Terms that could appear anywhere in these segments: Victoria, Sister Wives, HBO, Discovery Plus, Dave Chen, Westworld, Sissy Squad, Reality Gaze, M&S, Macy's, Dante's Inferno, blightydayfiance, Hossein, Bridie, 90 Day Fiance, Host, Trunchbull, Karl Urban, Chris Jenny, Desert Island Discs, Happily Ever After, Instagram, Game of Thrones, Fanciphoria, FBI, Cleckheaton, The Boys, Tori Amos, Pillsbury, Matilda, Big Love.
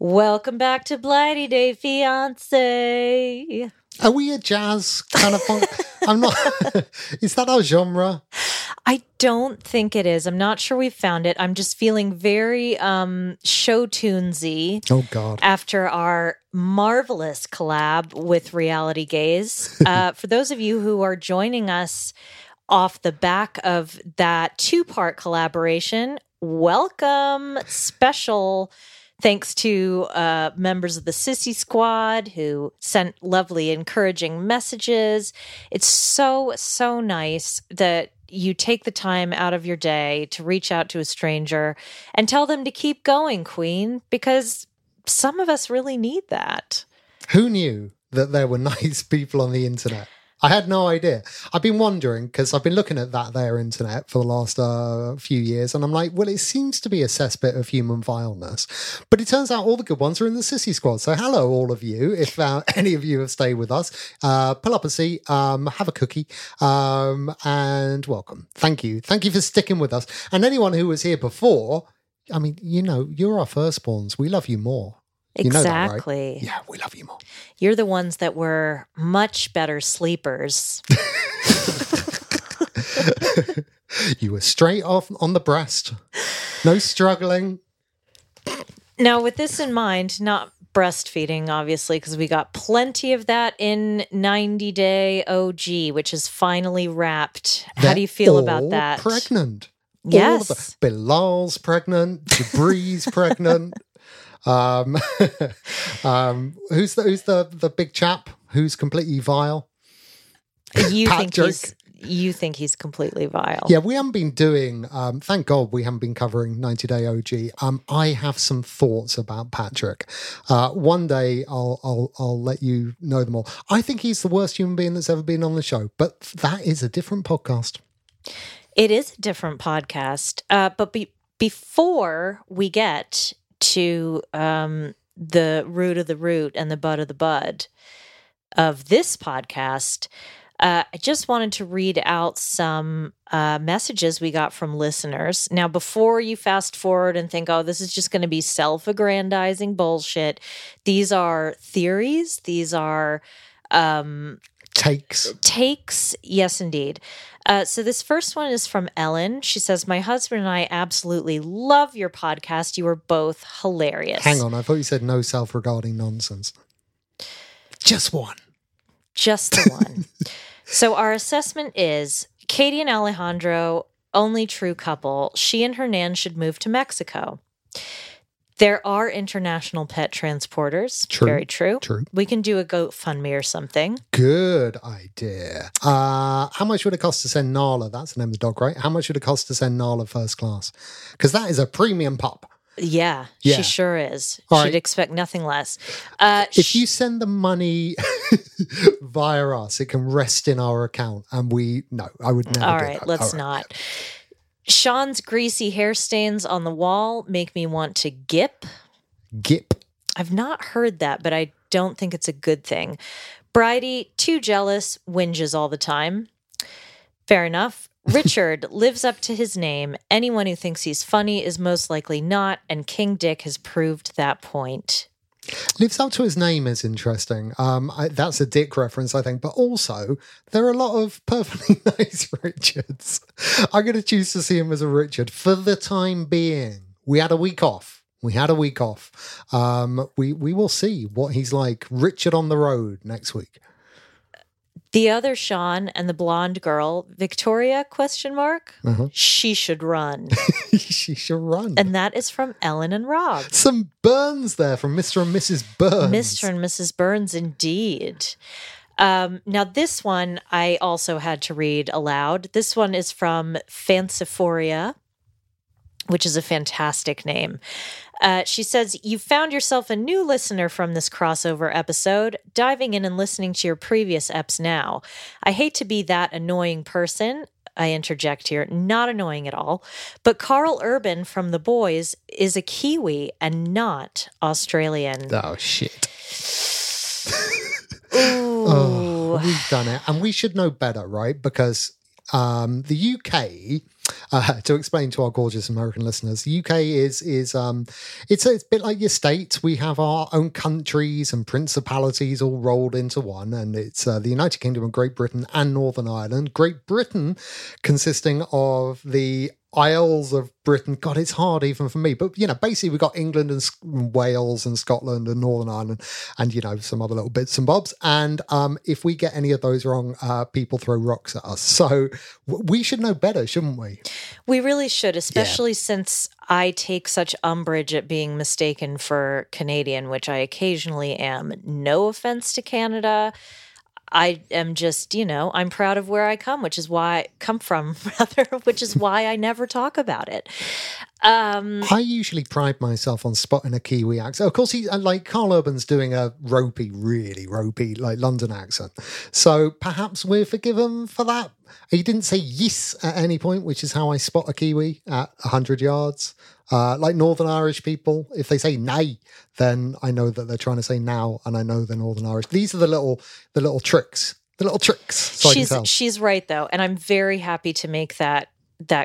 Welcome back to 90 Day Fiancé. Are we a jazz kind of funk? I'm not. Is that our genre? I don't think it is. I'm not sure we've found it. I'm just feeling very show tunesy. Oh, God. After our marvelous collab with Reality Gaze. For those of you who are joining us off the back of that two-part collaboration, welcome. Special thanks to members of the Sissy Squad who sent lovely, encouraging messages. It's so, so nice that you take the time out of your day to reach out to a stranger and tell them to keep going, Queen, because some of us really need that. Who knew that there were nice people on the internet? I had no idea. I've been wondering, because I've been looking at that there internet for the last few years, and I'm like, well, it seems to be a cesspit of human vileness. But it turns out all the good ones are in the Sissy Squad. So hello, all of you. If any of you have stayed with us, pull up a seat, have a cookie, and welcome. Thank you. Thank you for sticking with us. And anyone who was here before, I mean, you know, you're our firstborns. We love you more. Exactly. You know that, right? Yeah, we love you more. You're the ones that were much better sleepers. You were straight off on the breast. No struggling. Now, with this in mind, not breastfeeding, obviously, because we got plenty of that in 90 Day OG, which is finally wrapped. How do you feel about that? Pregnant. Yes. Bilal's pregnant. Jabri's pregnant. Who's the big chap who's completely vile? You think he's completely vile? Yeah, we haven't been doing. Thank God we haven't been covering 90 Day OG. I have some thoughts about Patrick. One day I'll let you know them all. I think he's the worst human being that's ever been on the show, but that is a different podcast. It is a different podcast. But before we get to the root of the root and the bud of the bud of this podcast, I just wanted to read out some messages we got from listeners. Now, before you fast forward and think, oh, this is just going to be self-aggrandizing bullshit, these are theories. These are Takes, yes, indeed. So this first one is from Ellen. She says, my husband and I absolutely love your podcast. You are both hilarious. Hang on, I thought you said no self-regarding nonsense. Just one. Just the one. So our assessment is Katie and Alejandro, only true couple. She and her nan should move to Mexico. There are international pet transporters. True. Very true. True. We can do a GoFundMe or something. Good idea. How much would it cost to send Nala? That's the name of the dog, right? How much would it cost to send Nala first class? Because that is a premium pup. Yeah, she sure is. All She'd expect nothing less. If you send the money via us, it can rest in our account. And I would never do that. All right, let's not. Yeah. Sean's greasy hair stains on the wall make me want to gip. Gip. I've not heard that, but I don't think it's a good thing. Bridie, too jealous, whinges all the time. Fair enough. Richard lives up to his name. Anyone who thinks he's funny is most likely not, and King Dick has proved that point. Lives up to his name is interesting. That's a Dick reference, I think. But also, there are a lot of perfectly nice Richards. I'm going to choose to see him as a Richard for the time being. We had a week off. We will see what he's like. Richard on the road next week. The other Sean and the blonde girl, Victoria, ? She should run. She should run. And that is from Ellen and Rob. Some Burns there from Mr. and Mrs. Burns. Mr. and Mrs. Burns, indeed. Now, this one I also had to read aloud. This one is from Fanciphoria, which is a fantastic name. She says, you found yourself a new listener from this crossover episode, diving in and listening to your previous EPs now. I hate to be that annoying person, I interject here, not annoying at all, but Karl Urban from The Boys is a Kiwi and not Australian. Oh, shit. Ooh. Oh, we've done it. And we should know better, right? Because the UK... to explain to our gorgeous American listeners, the UK is a bit like your states. We have our own countries and principalities all rolled into one, and it's the United Kingdom and Great Britain and Northern Ireland. Great Britain consisting of the Isles of Britain. God, it's hard even for me. But, basically we've got England and Wales and Scotland and Northern Ireland and, some other little bits and bobs. And if we get any of those wrong, people throw rocks at us. So we should know better, shouldn't we? We really should, especially since I take such umbrage at being mistaken for Canadian, which I occasionally am. No offense to Canada. I am just, I'm proud of where I come, which is why I never talk about it. I usually pride myself on spotting a Kiwi accent. Of course, Karl Urban's doing a ropey, really ropey, London accent. So perhaps we're forgiven for that. He didn't say yes at any point, which is how I spot a Kiwi at 100 yards. Like Northern Irish people, if they say nay, then I know that they're trying to say now, and I know they're Northern Irish. These are the little tricks. The little tricks. So she's right, though, and I'm very happy to make that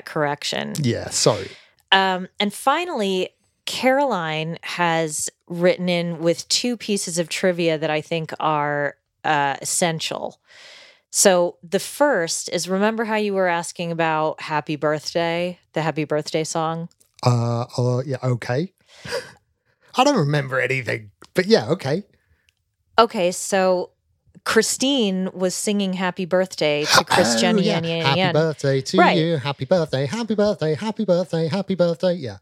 correction. Yeah, sorry. And finally, Caroline has written in with two pieces of trivia that I think are essential. So the first is, remember how you were asking about Happy Birthday, the Happy Birthday song? Yeah, okay. I don't remember anything, but yeah, okay. Okay, so Christine was singing Happy Birthday to Chris Jenny. Yeah. Happy birthday to you. Happy birthday, happy birthday, happy birthday, happy birthday.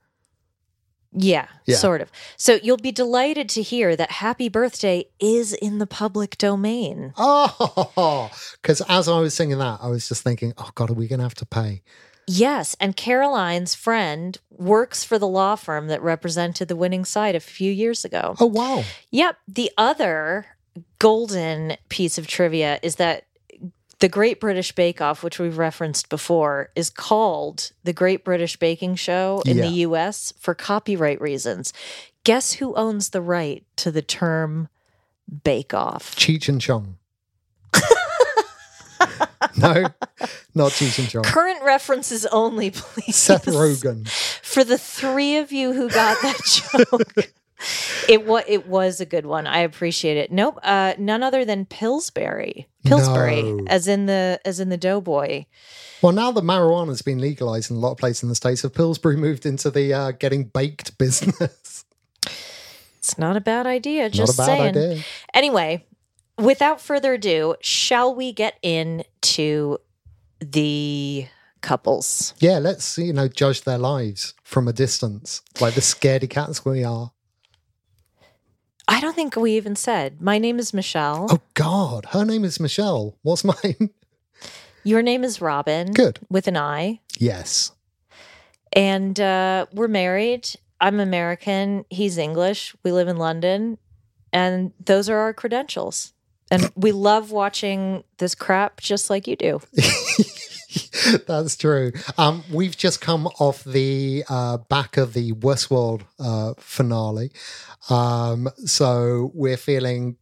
Yeah, sort of. So you'll be delighted to hear that Happy Birthday is in the public domain. Oh, because as I was singing that, I was just thinking, oh, God, are we going to have to pay? Yes, and Caroline's friend works for the law firm that represented the winning side a few years ago. Oh, wow. Yep. The other golden piece of trivia is that The Great British Bake Off, which we've referenced before, is called The Great British Baking Show in the U.S. for copyright reasons. Guess who owns the right to the term Bake Off? Cheech and Chong. No, not Cheech and Chong. Current references only, please. Seth Rogen. For the three of you who got that joke, It was a good one. I appreciate it. Nope, none other than Pillsbury. Pillsbury, no. as in the Doughboy. Well, now that marijuana has been legalized in a lot of places in the States, have Pillsbury moved into the getting baked business? It's not a bad idea. Just not a bad saying. Idea. Anyway, without further ado, shall we get into the couples? Yeah, let's judge their lives from a distance, like the scaredy cats we are. I don't think we even said. My name is Michelle. Oh, God. Her name is Michelle. What's mine? Your name is Robin. Good. With an I. Yes. And we're married. I'm American. He's English. We live in London. And those are our credentials. And we love watching this crap just like you do. That's true. We've just come off the back of the Westworld finale. So we're feeling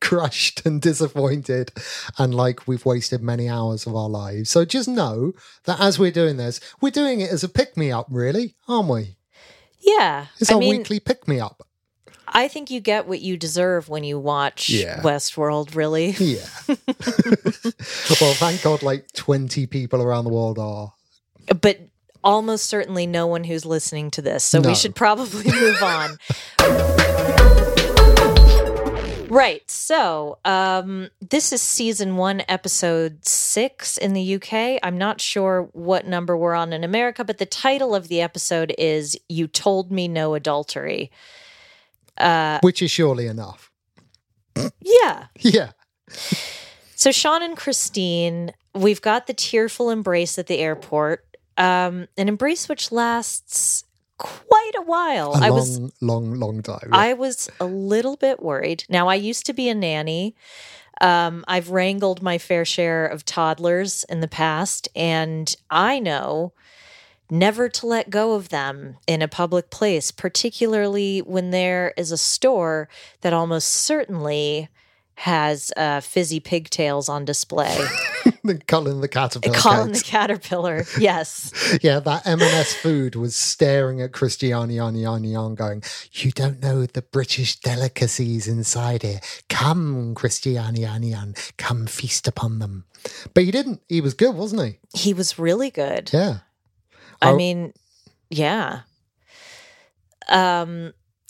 crushed and disappointed and like we've wasted many hours of our lives. So just know that as we're doing this, we're doing it as a pick-me-up, really, aren't we? Yeah. It's our weekly pick-me-up. I think you get what you deserve when you watch Westworld, really. Yeah. Well, thank God like 20 people around the world are. But almost certainly no one who's listening to this. So we should probably move on. Right. So this is season 1, episode 6 in the UK. I'm not sure what number we're on in America, but the title of the episode is You Told Me No Adultery. Which is surely enough. Yeah. Yeah. So Sean and Christine, we've got the tearful embrace at the airport. An embrace which lasts quite a while. A long time. Yeah. I was a little bit worried. Now, I used to be a nanny. I've wrangled my fair share of toddlers in the past, and I know never to let go of them in a public place, particularly when there is a store that almost certainly has fizzy pigtails on display. Colin the Caterpillar, yes. Yeah, that M&S food was staring at Christiane going, you don't know the British delicacies inside here. Come, Christiane, come feast upon them. But he didn't. He was good, wasn't he? He was really good. Yeah. I mean, yeah.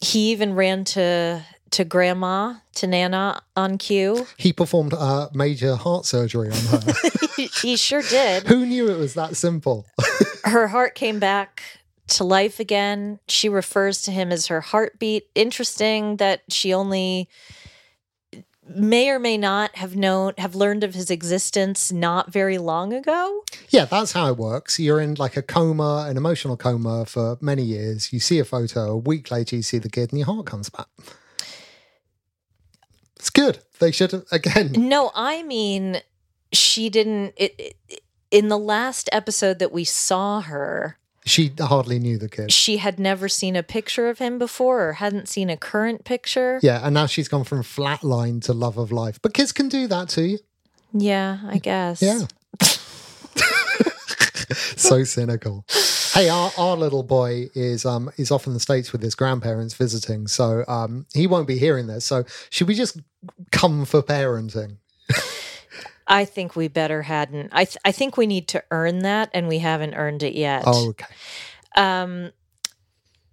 He even ran to Grandma, to Nana on cue. He performed major heart surgery on her. He sure did. Who knew it was that simple? Her heart came back to life again. She refers to him as her heartbeat. Interesting that she only may or may not have learned of his existence not very long ago. Yeah, that's how it works. You're in like a coma, an emotional coma for many years. You see a photo, a week later you see the kid and your heart comes back. It's good. They should have, again. No, I mean, she didn't. In the last episode that we saw her, she hardly knew the kid. She had never seen a picture of him before or hadn't seen a current picture. Yeah, and now she's gone from flatline to love of life. But kids can do that to you. Yeah, I guess. Yeah. So cynical. Hey, our little boy is off in the States with his grandparents visiting, so he won't be hearing this. So should we just come for parenting? I think we better hadn't. I think we need to earn that, and we haven't earned it yet. Oh, okay.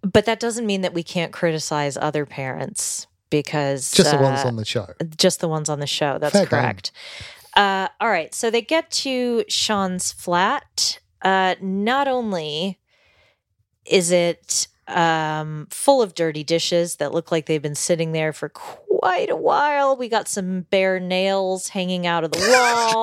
But that doesn't mean that we can't criticize other parents because just the ones on the show. Just the ones on the show. That's fair correct. All right. So they get to Sean's flat. Not only is it full of dirty dishes that look like they've been sitting there for quite a while. We got some bare nails hanging out of the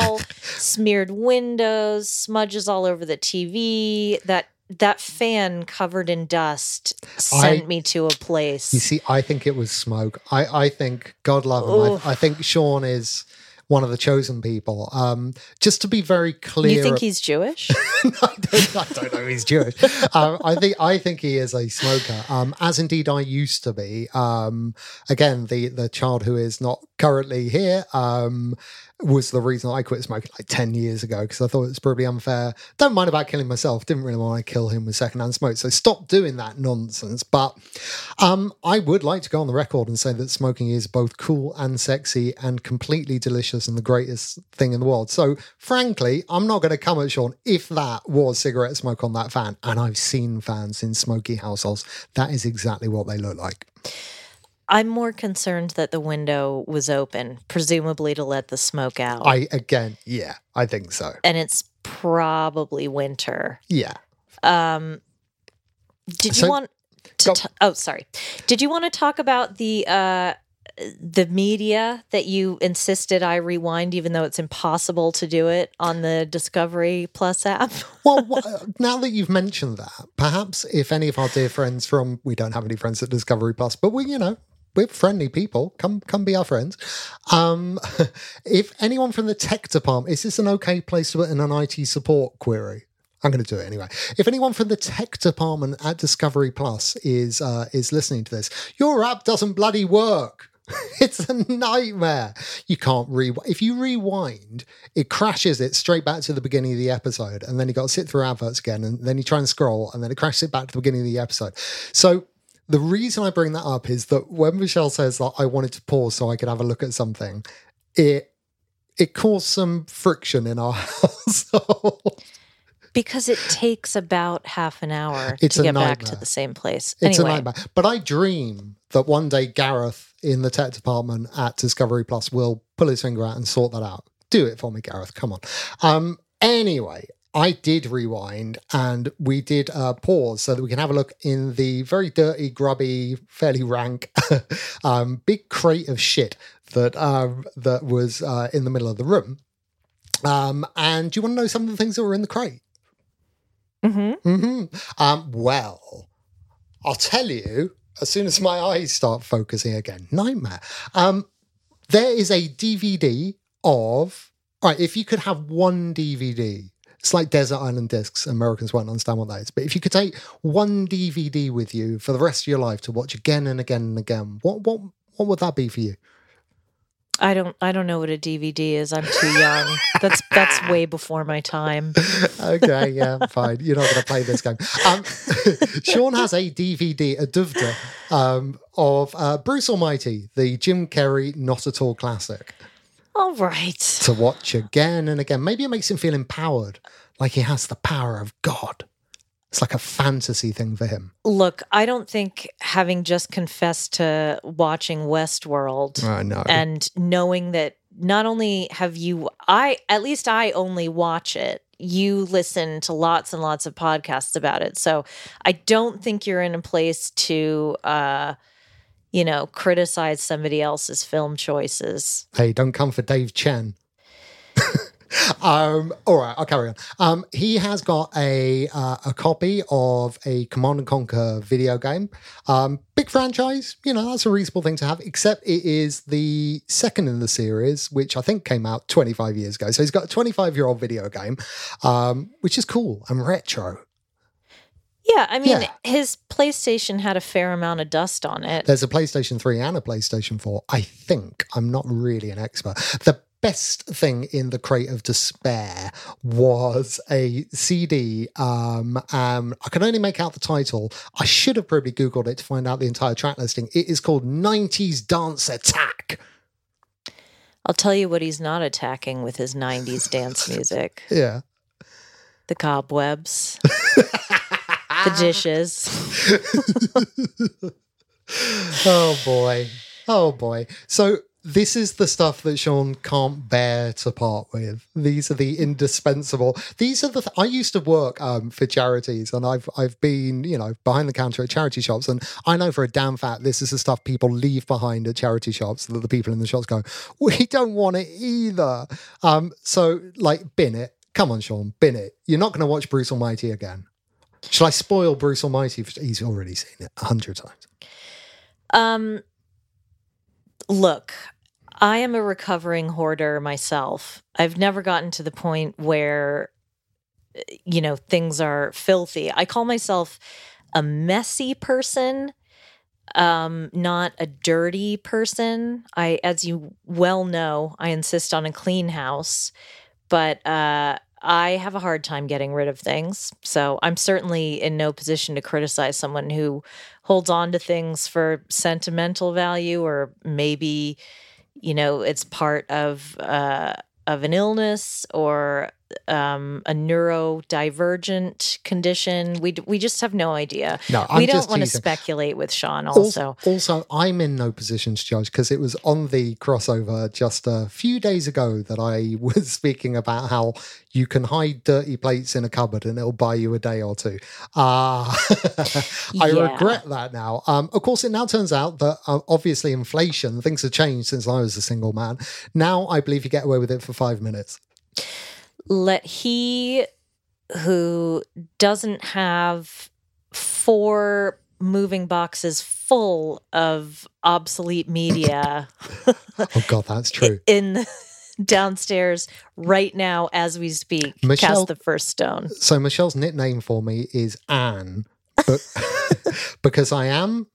wall, smeared windows, smudges all over the TV. That fan covered in dust sent me to a place. You see, I think it was smoke. I think, God love him, I think Sean is one of the chosen people. Just to be very clear, you think he's Jewish? I don't know if he's Jewish. I think he is a smoker, as indeed I used to be. Again, the child who is not currently here, was the reason I quit smoking like 10 years ago, because I thought it was probably unfair. Don't mind about killing myself. Didn't really want to kill him with secondhand smoke. So stop doing that nonsense. But I would like to go on the record and say that smoking is both cool and sexy and completely delicious and the greatest thing in the world. So frankly, I'm not going to come at Sean if that was cigarette smoke on that fan. And I've seen fans in smoky households. That is exactly what they look like. I'm more concerned that the window was open, presumably to let the smoke out. I think so. And it's probably winter. Yeah. Did you want to talk about the media that you insisted I rewind, even though it's impossible to do it on the Discovery Plus app? Well, now that you've mentioned that, perhaps if any of our dear friends from, we don't have any friends at Discovery Plus, but we're friendly people. Come be our friends. If anyone from the tech department, is this an okay place to put in an IT support query? I'm going to do it anyway. If anyone from the tech department at Discovery Plus is listening to this, your app doesn't bloody work. It's a nightmare. You can't rewind. If you rewind, it crashes it straight back to the beginning of the episode, and then you got to sit through adverts again, and then you try and scroll, and then it crashes it back to the beginning of the episode. So the reason I bring that up is that when Michelle says that I wanted to pause so I could have a look at something, it caused some friction in our household. Because it takes about half an hour to get back to the same place. It's a nightmare. But I dream that one day Gareth in the tech department at Discovery Plus will pull his finger out and sort that out. Do it for me, Gareth. Come on. Anyway, I did rewind and we did pause so that we can have a look in the very dirty, grubby, fairly rank big crate of shit that was in the middle of the room. And do you want to know some of the things that were in the crate? Mm-hmm. Mm-hmm. Well, I'll tell you as soon as my eyes start focusing again. Nightmare. There is a DVD of... All right, if you could have one DVD... It's like Desert Island Discs. Americans won't understand what that is. But if you could take one DVD with you for the rest of your life to watch again and again and again, what would that be for you? I don't know what a DVD is. I'm too young. That's way before my time. Okay, yeah, fine. You're not going to play this game. Sean has a DVD, a duvda, of Bruce Almighty, the Jim Carrey Not At All classic. All right. To watch again and again. Maybe it makes him feel empowered, like he has the power of God. It's like a fantasy thing for him. Look, I don't think having just confessed to watching Westworld and knowing that not only have you, I only watch it, you listen to lots and lots of podcasts about it. So I don't think you're in a place to, criticize somebody else's film choices. Hey, don't come for Dave Chen. All right, I'll carry on. He has got a copy of a Command & Conquer video game. Big franchise, that's a reasonable thing to have, except it is the second in the series, which I think came out 25 years ago. So he's got a 25-year-old video game, which is cool and retro. Yeah, his PlayStation had a fair amount of dust on it. There's a PlayStation 3 and a PlayStation 4, I think. I'm not really an expert. The best thing in the crate of despair was a CD. I can only make out the title. I should have probably Googled it to find out the entire track listing. It is called 90s Dance Attack. I'll tell you what he's not attacking with his 90s dance music. Yeah. The cobwebs. The dishes. Oh, boy. So... This is the stuff that Sean can't bear to part with. These are the indispensable. I used to work for charities, and I've been, behind the counter at charity shops, and I know for a damn fact this is the stuff people leave behind at charity shops that the people in the shops go, we don't want it either. Bin it. Come on, Sean, bin it. You're not going to watch Bruce Almighty again. Shall I spoil Bruce Almighty? He's already seen it 100 times. Look. I am a recovering hoarder myself. I've never gotten to the point where, things are filthy. I call myself a messy person, not a dirty person. I, as you well know, I insist on a clean house, but I have a hard time getting rid of things. So I'm certainly in no position to criticize someone who holds on to things for sentimental value, or maybe, you know, it's part of an illness or a neurodivergent condition. We just have no idea. No, we don't want to speculate with Sean also. Also, I'm in no position to judge, because it was on the crossover just a few days ago that I was speaking about how you can hide dirty plates in a cupboard and it'll buy you a day or two. I regret that now. Of course, it now turns out that obviously inflation, things have changed since I was a single man. Now I believe you get away with it for 5 minutes. Let he who doesn't have 4 moving boxes full of obsolete media. Oh God, that's true. In downstairs right now as we speak, Michelle, cast the first stone. So Michelle's nickname for me is Anne, but because I am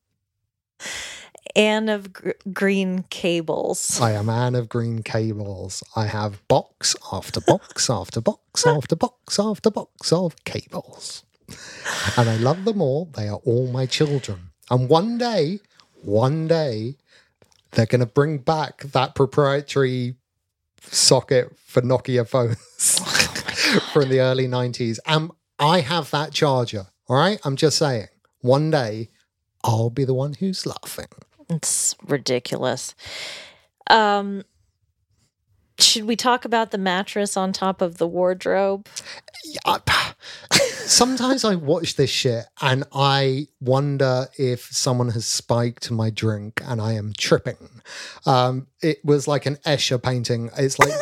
Anne of Green Cables. I am Anne of Green Cables. I have box after box after box after box after box of cables. And I love them all. They are all my children. And one day, they're going to bring back that proprietary socket for Nokia phones from the early 90s. And I have that charger, all right? I'm just saying, one day, I'll be the one who's laughing. It's ridiculous. Should we talk about the mattress on top of the wardrobe? Sometimes I watch this shit and I wonder if someone has spiked my drink and I am tripping. It was like an Escher painting. It's like...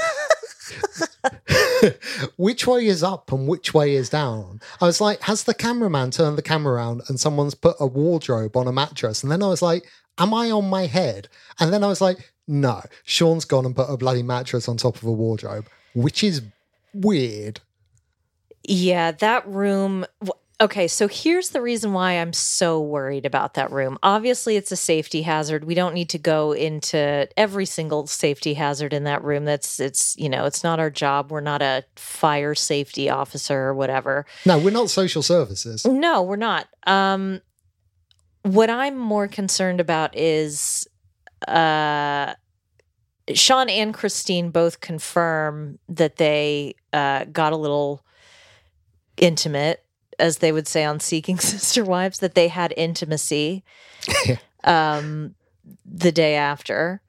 which way is up and which way is down? I was like, has the cameraman turned the camera around and someone's put a wardrobe on a mattress? And then I was like, am I on my head? And then I was like, no, Sean's gone and put a bloody mattress on top of a wardrobe, which is weird. Yeah, that room... Okay, so here's the reason why I'm so worried about that room. Obviously, it's a safety hazard. We don't need to go into every single safety hazard in that room. It's not our job. We're not a fire safety officer or whatever. No, we're not social services. No, we're not. What I'm more concerned about is Sean and Christine both confirm that they got a little intimate, as they would say on Seeking Sister Wives, that they had intimacy the day after.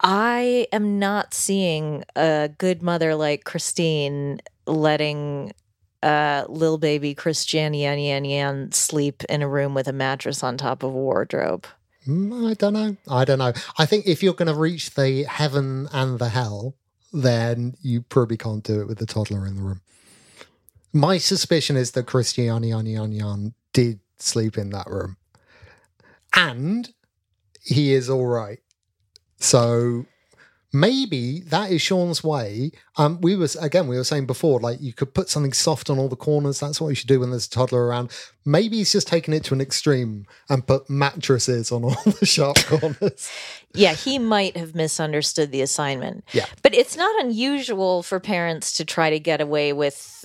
I am not seeing a good mother like Christine letting little baby Christian Yan sleep in a room with a mattress on top of a wardrobe. I don't know. I think if you're going to reach the heaven and the hell, then you probably can't do it with the toddler in the room. My suspicion is that Christian did sleep in that room. And he is all right. So maybe that is Sean's way. We were saying before, like, you could put something soft on all the corners. That's what you should do when there's a toddler around. Maybe he's just taken it to an extreme and put mattresses on all the sharp corners. Yeah, he might have misunderstood the assignment. Yeah. But it's not unusual for parents to try to get away with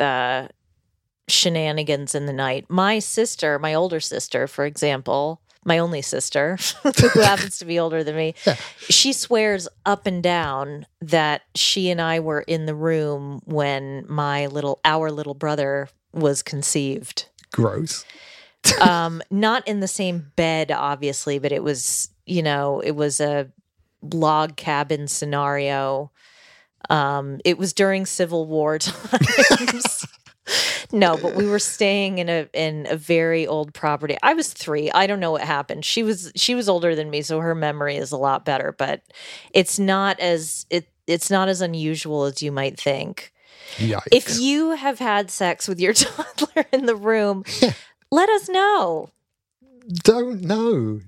shenanigans in the night. My older sister, for example, my only sister, who happens to be older than me, she swears up and down that she and I were in the room when our little brother was conceived. Gross. Not in the same bed, obviously, but it was... You know, it was a log cabin scenario. It was during Civil War times. No, but we were staying in a very old property. I was 3. I don't know what happened. She was older than me, so her memory is a lot better. But it's not as unusual as you might think. Yikes. If you have had sex with your toddler in the room, let us know. don't know.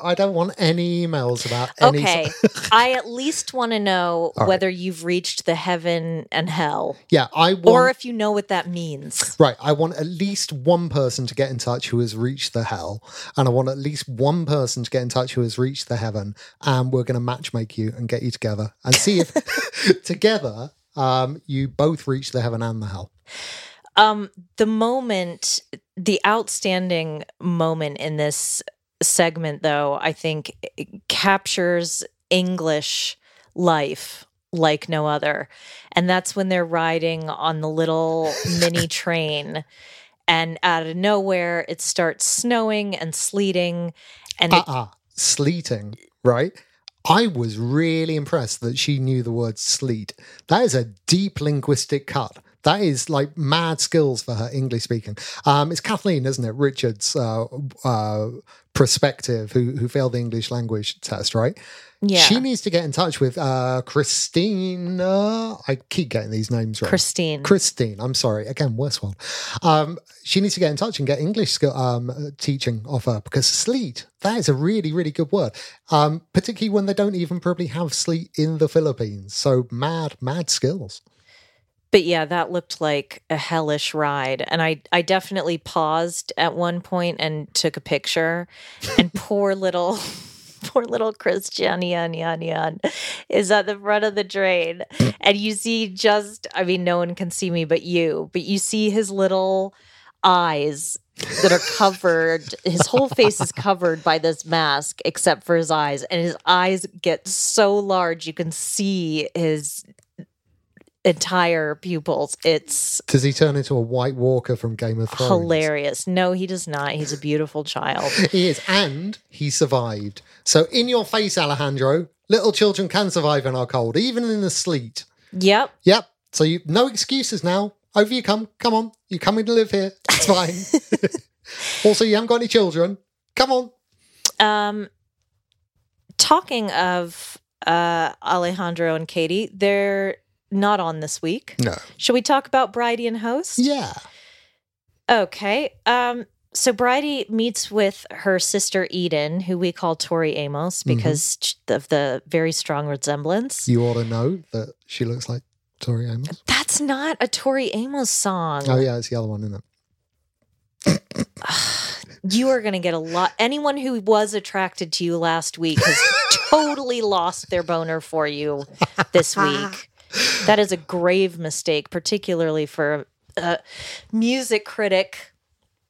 I don't want any emails about any. Okay. I at least want to know whether you've reached the heaven and hell. Yeah, I want. Or if you know what that means. Right. I want at least one person to get in touch who has reached the hell. And I want at least one person to get in touch who has reached the heaven. And we're going to matchmake you and get you together and see if together you both reach the heaven and the hell. The outstanding moment in this segment, though, I think captures English life like no other. And that's when they're riding on the little mini train and out of nowhere, it starts snowing and sleeting. And sleeting, right? I was really impressed that she knew the word sleet. That is a deep linguistic cut. That is like mad skills for her English speaking. It's Kathleen, isn't it? Richard's perspective, who failed the English language test, right? Yeah. She needs to get in touch with Christine. I keep getting these names wrong. Christine. I'm sorry. Again, Westworld. She needs to get in touch and get English teaching off her, because sleet, that is a really, really good word, particularly when they don't even probably have sleet in the Philippines. So mad skills. But yeah, that looked like a hellish ride. And I definitely paused at one point and took a picture. And poor little Christian is at the front of the train. And you see no one can see me but you. But you see his little eyes that are covered. His whole face is covered by this mask except for his eyes. And his eyes get so large you can see his entire pupils. Does he turn into a White Walker from Game of Thrones? Hilarious. No, he does not. He's a beautiful child. He is, and he survived. So in your face, Alejandro, little children can survive in our cold, even in the sleet. Yep. So no excuses now. Over you come. Come on. You're coming to live here. It's fine. Also, you haven't got any children. Come on. Talking of Alejandro and Katie, they're not on this week. No. Should we talk about Bridie and Host? Yeah. Okay. So Bridie meets with her sister Eden, who we call Tori Amos because of the very strong resemblance. You ought to know that she looks like Tori Amos. That's not a Tori Amos song. Oh, yeah. It's the other one, isn't it? You are going to get a lot. Anyone who was attracted to you last week has totally lost their boner for you this week. That is a grave mistake, particularly for a music critic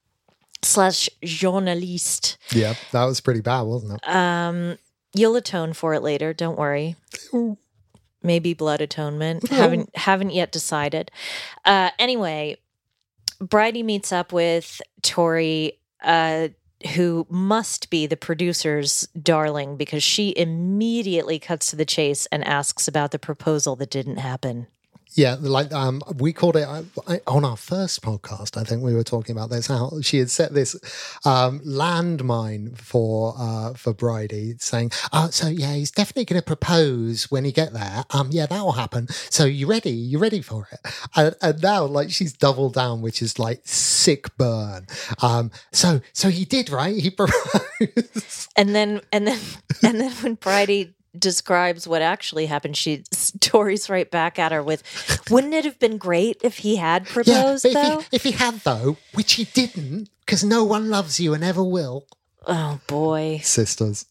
/ journaliste. Yeah, that was pretty bad, wasn't it? You'll atone for it later. Don't worry. Maybe blood atonement. Haven't yet decided. Anyway, Bridie meets up with Tori, who must be the producer's darling, because she immediately cuts to the chase and asks about the proposal that didn't happen. Yeah, like we called it on our first podcast, I think we were talking about this, how she had set this landmine for Bridie, saying, he's definitely going to propose when he get there. That will happen. So you ready? You ready for it? And now, like, she's doubled down, which is like sick burn. So he did, right? He proposed. And then when Bridie describes what actually happened, Tori's right back at her with, wouldn't it have been great if he had proposed, though? If he had, though, which he didn't, because no one loves you and ever will. Oh, boy. Sisters.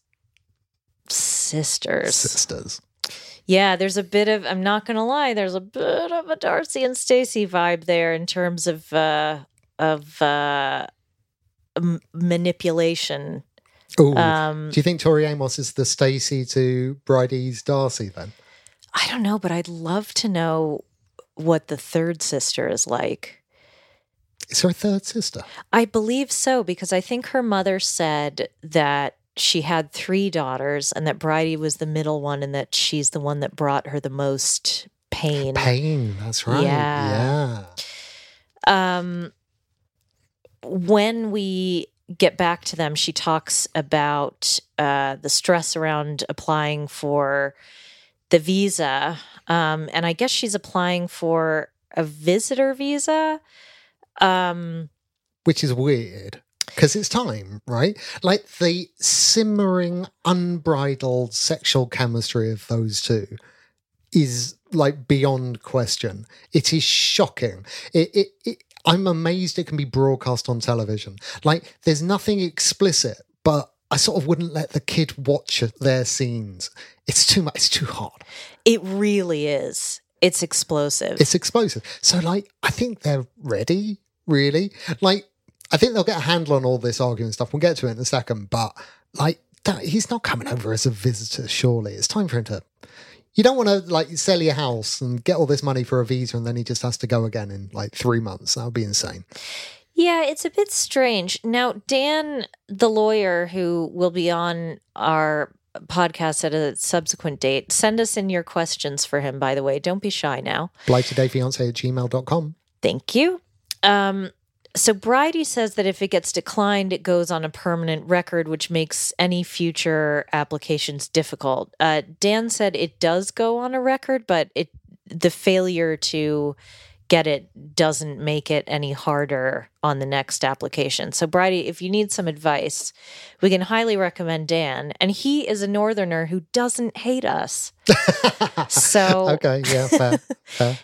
Yeah, there's a bit of, I'm not going to lie, there's a bit of a Darcy and Stacey vibe there in terms of manipulation. Ooh, do you think Tori Amos is the Stacey to Bridie's Darcy then? I don't know, but I'd love to know what the third sister is like. Is there a third sister? I believe so, because I think her mother said that she had 3 daughters and that Bridie was the middle one and that she's the one that brought her the most pain. Pain, that's right. Yeah. When we get back to them, she talks about the stress around applying for the visa. And I guess she's applying for a visitor visa. Which is weird. because it's time, right? Like the simmering, unbridled sexual chemistry of those two is like beyond question. It is shocking. I'm amazed it can be broadcast on television. Like there's nothing explicit, but I sort of wouldn't let the kid watch their scenes. It's too much. It's too hard. It really is. It's explosive. It's explosive. So, like, I think they're ready, really. Like, I think they'll get a handle on all this arguing stuff. We'll get to it in a second. But, like, he's not coming over as a visitor, surely. It's time for him to... You don't want to, like, sell your house and get all this money for a visa and then he just has to go again in, like, 3 months. That would be insane. Yeah, it's a bit strange. Now, Dan, the lawyer who will be on our... podcast at a subsequent date. Send us in your questions for him, by the way. Don't be shy now. 90dayfiancé@gmail.com. Thank you. So Bridie says that if it gets declined, it goes on a permanent record, which makes any future applications difficult. Dan said it does go on a record, but the failure to get it doesn't make it any harder on the next application. So, Bridie, if you need some advice, we can highly recommend Dan. And he is a northerner who doesn't hate us. So okay, yeah, fair.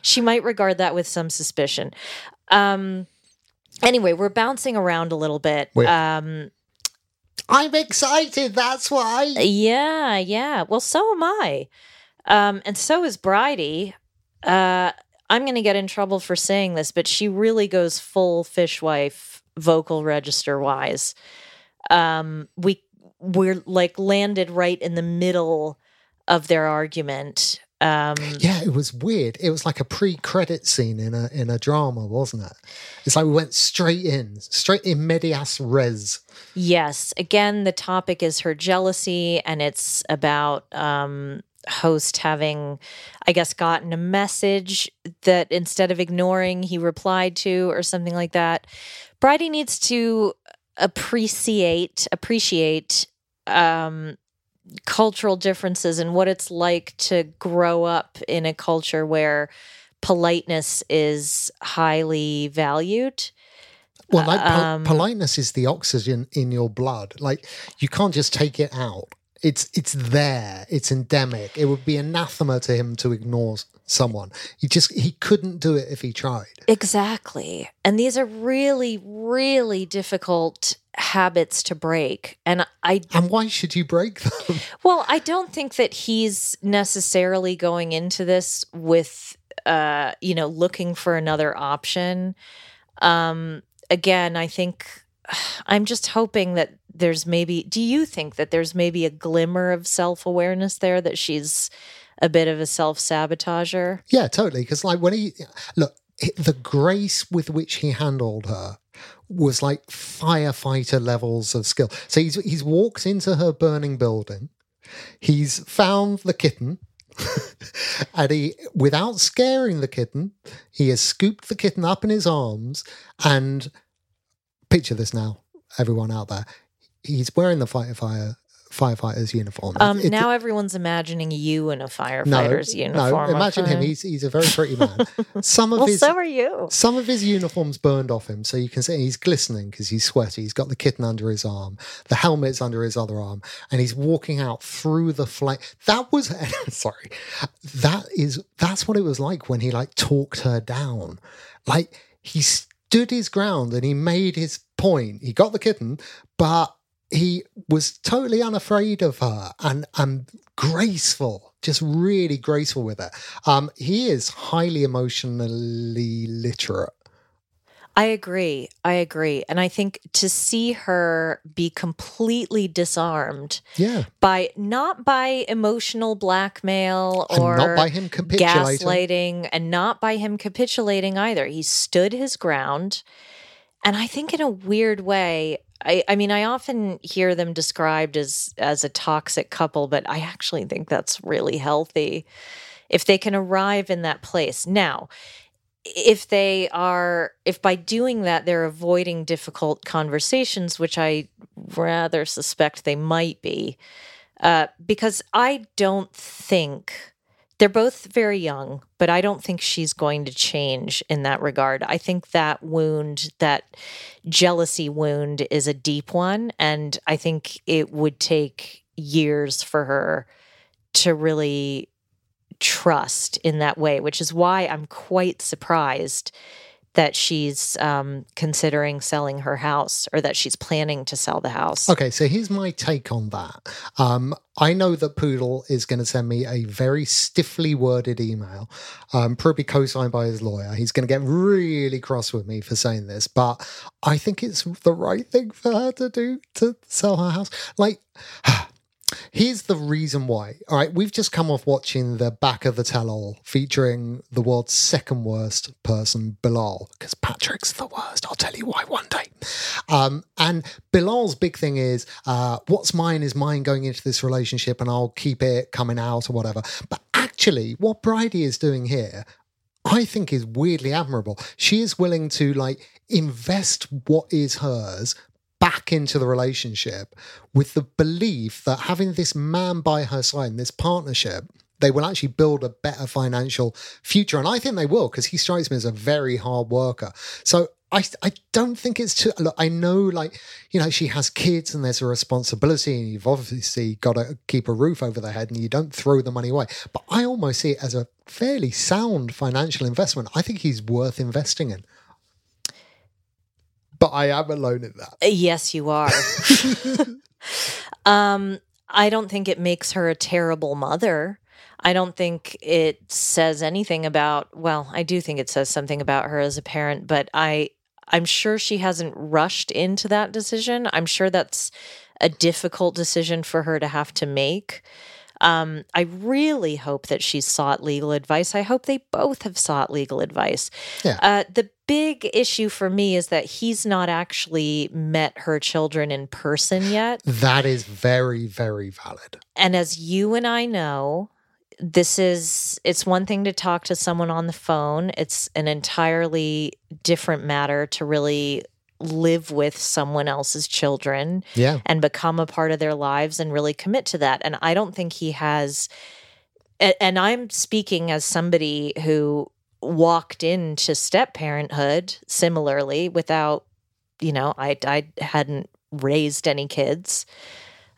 She might regard that with some suspicion. Anyway, we're bouncing around a little bit. I'm excited, that's why. Yeah. Well, so am I. And so is Bridie. I'm going to get in trouble for saying this, but she really goes full fishwife vocal register wise. We're like landed right in the middle of their argument. Yeah, it was weird. It was like a pre-credit scene in a drama, wasn't it? It's like we went straight in medias res. Yes. Again, the topic is her jealousy, and it's about Host having, I guess, gotten a message that instead of ignoring, he replied to, or something like that. Bridie needs to appreciate cultural differences and what it's like to grow up in a culture where politeness is highly valued. Well, like politeness is the oxygen in your blood. Like you can't just take it out. It's there. It's endemic. It would be anathema to him to ignore someone. He couldn't do it if he tried. Exactly. And these are really, really difficult habits to break. And why should you break them? Well, I don't think that he's necessarily going into this with, looking for another option. Again, I think I'm just hoping that do you think that there's maybe a glimmer of self-awareness there, that she's a bit of a self-sabotager? Yeah, totally. Because like the grace with which he handled her was like firefighter levels of skill. So he's walked into her burning building. He's found the kitten. And without scaring the kitten, he has scooped the kitten up in his arms and... Picture this now, everyone out there. He's wearing the firefighter's uniform. Now everyone's imagining you in a firefighter's uniform. No, imagine him. He's a very pretty man. So are you. Some of his uniform's burned off him, so you can see he's glistening because he's sweaty. He's got the kitten under his arm, the helmet's under his other arm, and he's walking out through the flame. That's what it was like when he like talked her down. Like he's stood his ground and he made his point. He got the kitten, but he was totally unafraid of her and graceful, just really graceful with it. He is highly emotionally literate. I agree. And I think to see her be completely disarmed by emotional blackmail or not by him gaslighting, and not by him capitulating either. He stood his ground. And I think in a weird way, I mean, I often hear them described as a toxic couple, but I actually think that's really healthy if they can arrive in that place. Now, if by doing that they're avoiding difficult conversations, which I rather suspect they might be, because I don't think They're both very young, but I don't think she's going to change in that regard. I think that wound, that jealousy wound, is a deep one. And I think it would take years for her to really trust in that way, which is why I'm quite surprised that she's considering selling her house, or that she's planning to sell the house. Okay, so here's my take on that. I know that Poodle is going to send me a very stiffly worded email, probably co-signed by his lawyer. He's going to get really cross with me for saying this, but I think it's the right thing for her to do, to sell her house. Like, here's the reason why. All right, we've just come off watching the back of the tell-all featuring the world's second worst person, Bilal, because Patrick's the worst. I'll tell you why one day. And Bilal's big thing is, what's mine is mine going into this relationship, and I'll keep it coming out or whatever. But actually, what Bridie is doing here, I think, is weirdly admirable. She is willing to, like, invest what is hers back into the relationship with the belief that having this man by her side in this partnership, they will actually build a better financial future. And I think they will, because he strikes me as a very hard worker. So I don't think it's too... Look, I know, like, you know, she has kids and there's a responsibility, and you've obviously got to keep a roof over their head and you don't throw the money away. But I almost see it as a fairly sound financial investment. I think he's worth investing in. But I am alone in that. Yes, you are. I don't think it makes her a terrible mother. I don't think it says anything about, well, I do think it says something about her as a parent, but I'm sure she hasn't rushed into that decision. I'm sure that's a difficult decision for her to have to make. I really hope that she's sought legal advice. I hope they both have sought legal advice. Yeah. The big issue for me is that he's not actually met her children in person yet. That is very, very valid. And as you and I know, it's one thing to talk to someone on the phone. It's an entirely different matter to really live with someone else's children and become a part of their lives and really commit to that. And I don't think he has, and I'm speaking as somebody who walked into step parenthood similarly without, you know, I hadn't raised any kids.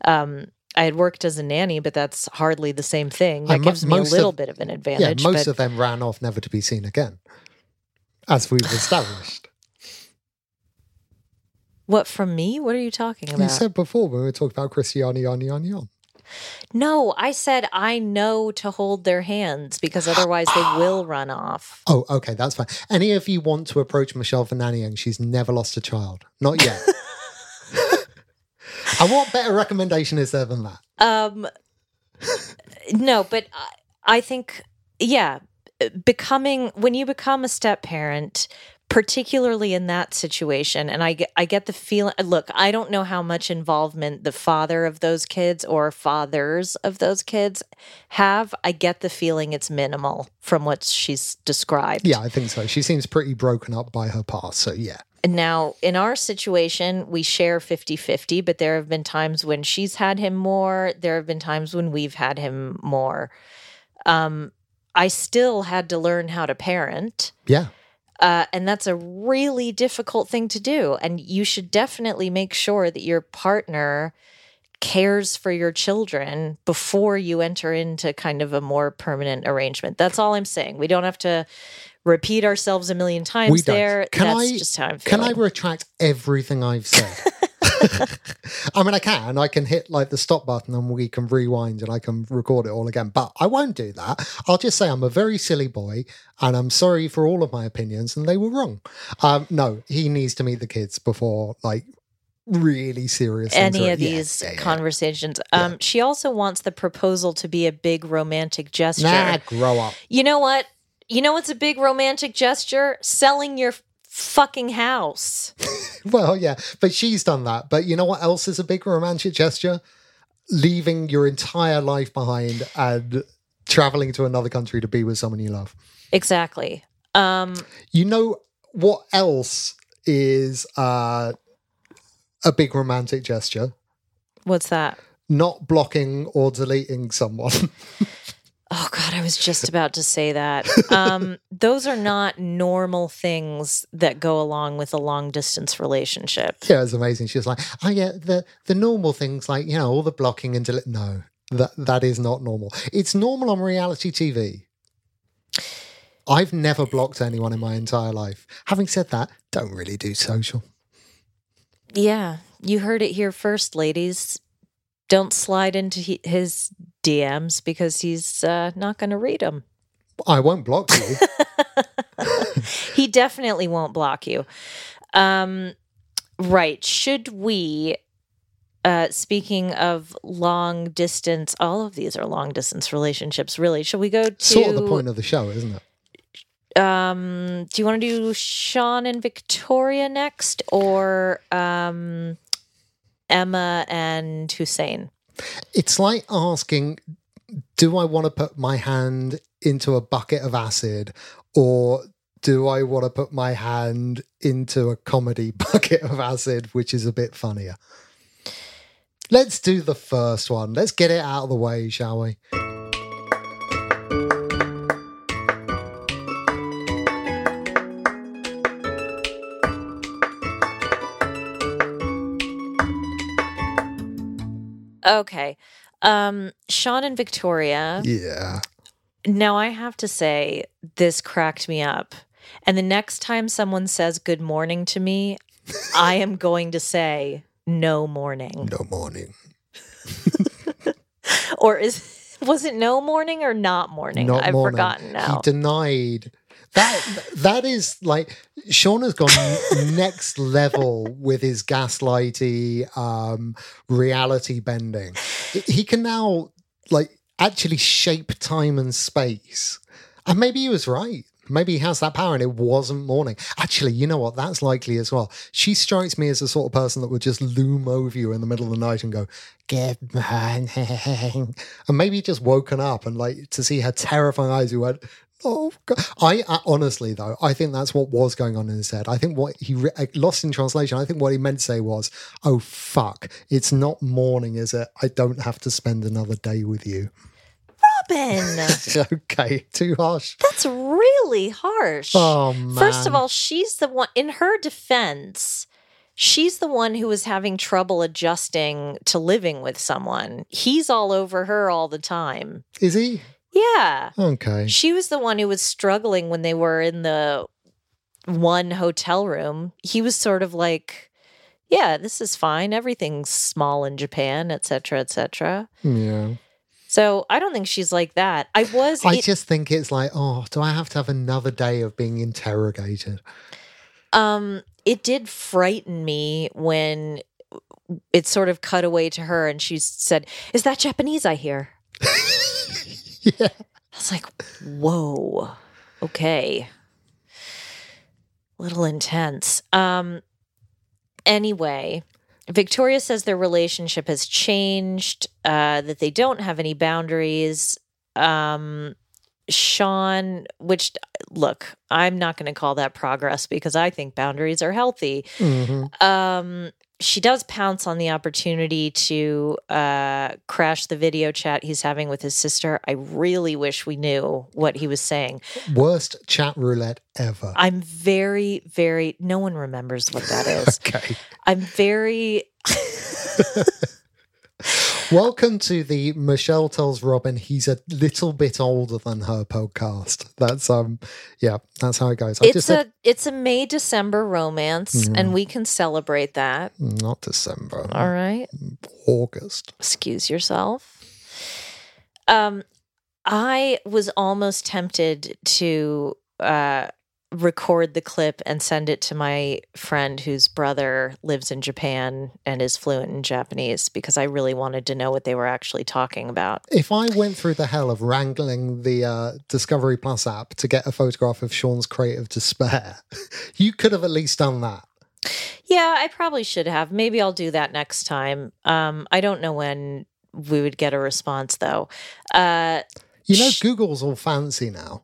I had worked as a nanny, but that's hardly the same thing. That gives me a little bit of an advantage. Yeah, most of them ran off never to be seen again, as we've established. What, from me? What are you talking about? You said before when we were talking about Christiane, yon. No, I said I know to hold their hands, because otherwise they will run off. Oh, okay, that's fine. Any of you want to approach Michelle for nannying? She's never lost a child. Not yet. And what better recommendation is there than that? No, but I think, yeah, when you become a step parent, particularly in that situation, and I get the feeling, look, I don't know how much involvement the father of those kids or fathers of those kids have. I get the feeling it's minimal from what she's described. Yeah, I think so. She seems pretty broken up by her past, so yeah. Now, in our situation, we share 50-50, but there have been times when she's had him more. There have been times when we've had him more. I still had to learn how to parent. Yeah. And that's a really difficult thing to do. And you should definitely make sure that your partner cares for your children before you enter into kind of a more permanent arrangement. That's all I'm saying. We don't have to repeat ourselves a million times there. That's just how I'm feeling. Can I retract everything I've said? I mean, I can hit like the stop button and we can rewind and I can record it all again, but I won't do that. I'll just say I'm a very silly boy and I'm sorry for all of my opinions and they were wrong. No, he needs to meet the kids before like really serious any of these conversations. She also wants the proposal to be a big romantic gesture. Grow up. You know what's a big romantic gesture? Selling your fucking house. Well, yeah, but she's done that. But you know what else is a big romantic gesture? Leaving your entire life behind and traveling to another country to be with someone you love. Exactly. You know what else is a big romantic gesture? What's that? Not blocking or deleting someone. Oh, God, I was just about to say that. Those are not normal things that go along with a long-distance relationship. Yeah, it was amazing. She was like, oh, yeah, the normal things like, you know, all the blocking and... No, that is not normal. It's normal on reality TV. I've never blocked anyone in my entire life. Having said that, don't really do social. Yeah, you heard it here first, ladies. Don't slide into his DMs because he's not going to read them. I won't block you. He definitely won't block you. Right. Should we, speaking of long distance, all of these are long distance relationships, really. Should we go to... Sort of the point of the show, isn't it? Do you want to do Sean and Victoria next, or Emma and Hossein? It's like asking, do I want to put my hand into a bucket of acid, or do I want to put my hand into a comedy bucket of acid, which is a bit funnier? Let's do the first one. Let's get it out of the way, shall we? Okay. Sean and Victoria. Yeah. Now I have to say, this cracked me up. And the next time someone says good morning to me, I am going to say no morning. No morning. Or was it no morning or not morning? Not I've morning. Forgotten now. He denied. That is like, Sean has gone next level with his gaslighty reality bending. He can now like actually shape time and space. And maybe he was right. Maybe he has that power and it wasn't morning. Actually, you know what? That's likely as well. She strikes me as the sort of person that would just loom over you in the middle of the night and go, good morning. And maybe just woken up and like to see her terrifying eyes, he went, oh, God. I honestly, though, I think that's what was going on in his head. I think what he lost in translation, I think what he meant to say was, oh, fuck, it's not morning, is it? I don't have to spend another day with you. Robin! Okay, too harsh. That's really harsh. Oh, man. First of all, she's the one, in her defense, she's the one who was having trouble adjusting to living with someone. He's all over her all the time. Is he? Yeah. Okay. She was the one who was struggling when they were in the one hotel room. He was sort of like, yeah, this is fine. Everything's small in Japan, et cetera, et cetera. Yeah. So I don't think she's like that. I just think it's like, oh, do I have to have another day of being interrogated? It did frighten me when it sort of cut away to her and she said, is that Japanese I hear? Yeah. I was like, whoa, okay. A little intense. Anyway, Victoria says their relationship has changed, that they don't have any boundaries. Sean, which, look, I'm not going to call that progress because I think boundaries are healthy. Mm-hmm. She does pounce on the opportunity to crash the video chat he's having with his sister. I really wish we knew what he was saying. Worst chat roulette ever. I'm very, very... No one remembers what that is. Okay. I'm very... Welcome to the Michelle Tells Robin He's a Little Bit Older Than Her podcast. That's, yeah, that's how it goes. It's a May-December romance, and we can celebrate that. Not December. All right. August. Excuse yourself. I was almost tempted to record the clip and send it to my friend whose brother lives in Japan and is fluent in Japanese because I really wanted to know what they were actually talking about. If I went through the hell of wrangling the Discovery Plus app to get a photograph of Sean's creative despair, you could have at least done that. Yeah, I probably should have. Maybe I'll do that next time. I don't know when we would get a response, though. You know, Google's all fancy now.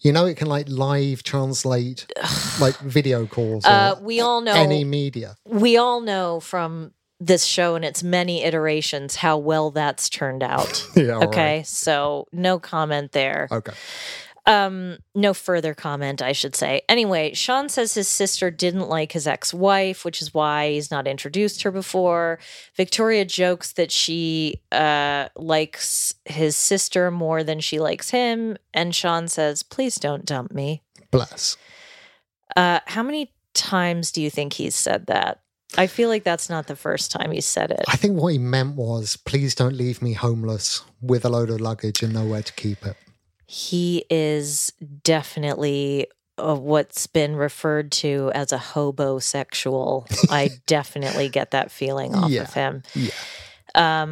You know, it can like live translate like video calls or any media. We all know from this show and its many iterations, how well that's turned out. Yeah. Okay. Right. So no comment there. Okay. No further comment, I should say. Anyway, Sean says his sister didn't like his ex-wife, which is why he's not introduced her before. Victoria jokes that she likes his sister more than she likes him. And Sean says, please don't dump me. Bless. How many times do you think he's said that? I feel like that's not the first time he said it. I think what he meant was, please don't leave me homeless with a load of luggage and nowhere to keep it. He is definitely what's been referred to as a hobosexual. I definitely get that feeling off of him. Yeah.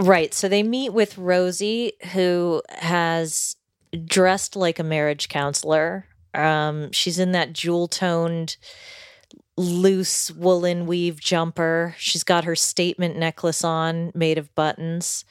Right. So they meet with Rosie, who has dressed like a marriage counselor. She's in that jewel-toned, loose woolen weave jumper. She's got her statement necklace on, made of buttons.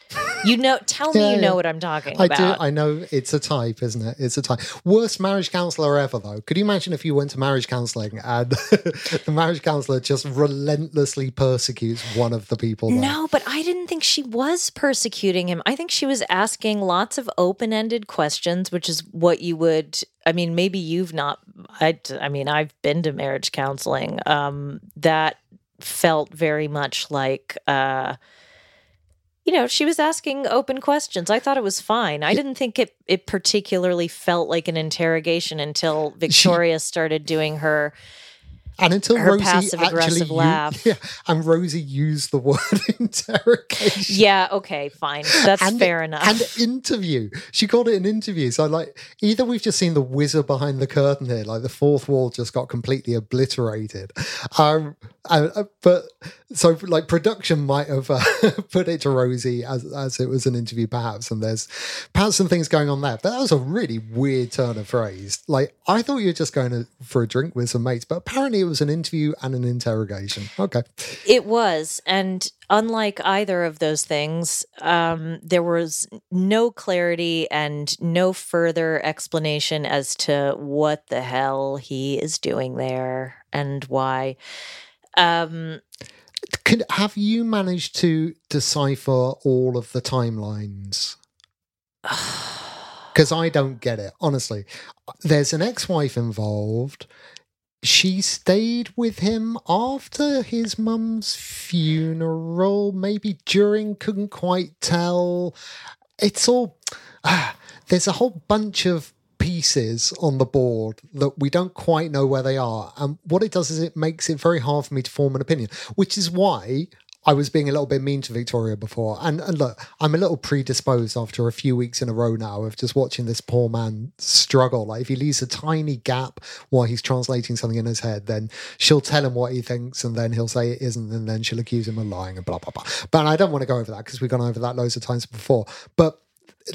You know, tell me you know what I'm talking about. I do. I know it's a type, isn't it? It's a type. Worst marriage counselor ever, though. Could you imagine if you went to marriage counseling and the marriage counselor just relentlessly persecutes one of the people there? No, but I didn't think she was persecuting him. I think she was asking lots of open-ended questions, which is what you would... I mean, maybe you've not... I mean, I've been to marriage counseling. That felt very much like... you know, she was asking open questions. I thought it was fine. I didn't think it particularly felt like an interrogation until Victoria started doing her passive-aggressive laugh. Yeah, and Rosie used the word interrogation. Yeah, okay, fine. That's fair enough. And interview. She called it an interview. So, like, either we've just seen the wizard behind the curtain here, like the fourth wall just got completely obliterated. But... So, like, production might have put it to Rosie as it was an interview, perhaps, and there's perhaps some things going on there. But that was a really weird turn of phrase. Like, I thought you were just going for a drink with some mates, but apparently it was an interview and an interrogation. Okay. It was, and unlike either of those things, there was no clarity and no further explanation as to what the hell he is doing there and why. Have you managed to decipher all of the timelines? Because I don't get it, honestly. There's an ex-wife involved. She stayed with him after his mum's funeral, maybe during, couldn't quite tell. It's all... there's a whole bunch of pieces on the board that we don't quite know where they are, and what it does is it makes it very hard for me to form an opinion, which is why I was being a little bit mean to Victoria before, and look, I'm a little predisposed after a few weeks in a row now of just watching this poor man struggle. Like, if he leaves a tiny gap while he's translating something in his head, then she'll tell him what he thinks, and then he'll say it isn't, and then she'll accuse him of lying and blah blah blah. But I don't want to go over that because we've gone over that loads of times before. But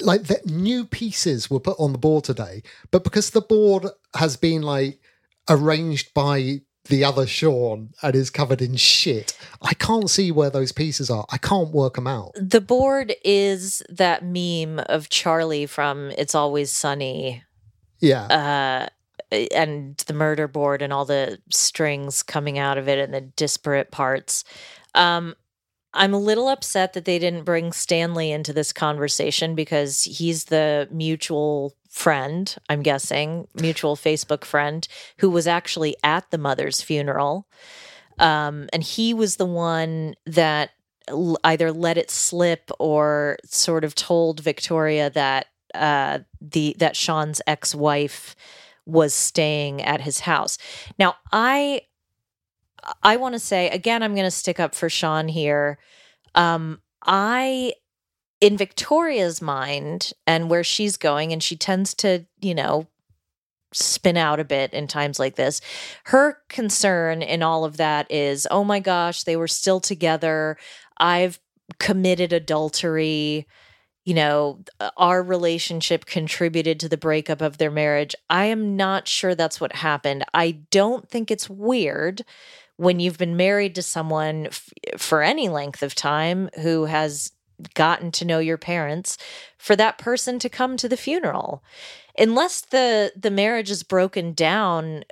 like, that new pieces were put on the board today, but because the board has been, like, arranged by the other Sean and is covered in shit, I can't see where those pieces are. I can't work them out. The board is that meme of Charlie from It's Always Sunny. Yeah. And the murder board and all the strings coming out of it and the disparate parts. I'm a little upset that they didn't bring Stanley into this conversation because he's the mutual friend, I'm guessing, mutual Facebook friend, who was actually at the mother's funeral. And he was the one that either let it slip or sort of told Victoria that that Sean's ex-wife was staying at his house. Now, I want to say, again, I'm going to stick up for Sean here. In Victoria's mind and where she's going, and she tends to, you know, spin out a bit in times like this, her concern in all of that is, oh my gosh, they were still together. I've committed adultery. You know, our relationship contributed to the breakup of their marriage. I am not sure that's what happened. I don't think it's weird when you've been married to someone for any length of time who has gotten to know your parents, for that person to come to the funeral. Unless the marriage is broken down,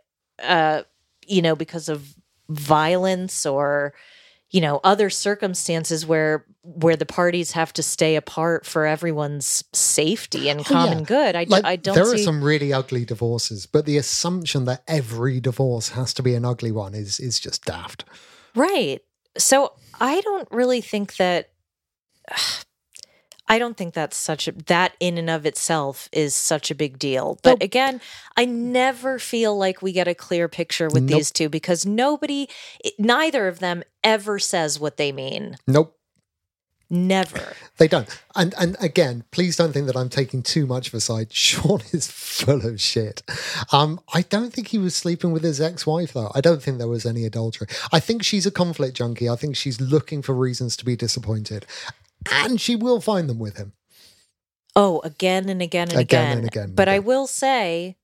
you know, because of violence or, you know, other circumstances where the parties have to stay apart for everyone's safety and common good. I don't see... are some really ugly divorces, but the assumption that every divorce has to be an ugly one is just daft. Right. So I don't really think that... I don't think that's that in and of itself is such a big deal. But again, I never feel like we get a clear picture with these two because neither of them ever says what they mean. Nope. Never. They don't. And again, please don't think that I'm taking too much of a side. Sean is full of shit. I don't think he was sleeping with his ex-wife, though. I don't think there was any adultery. I think she's a conflict junkie. I think she's looking for reasons to be disappointed. And she will find them with him. Oh, again and again. But I will say,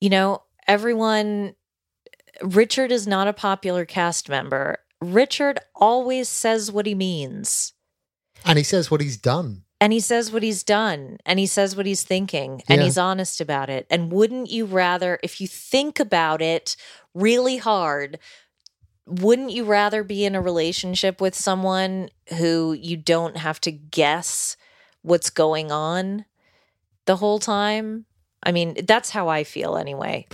you know, everyone, Richard is not a popular cast member. Richard always says what he means. And he says what he's done. And he says what he's thinking. And he's honest about it. And wouldn't you rather, if you think about it really hard, wouldn't you rather be in a relationship with someone who you don't have to guess what's going on the whole time? I mean, that's how I feel anyway.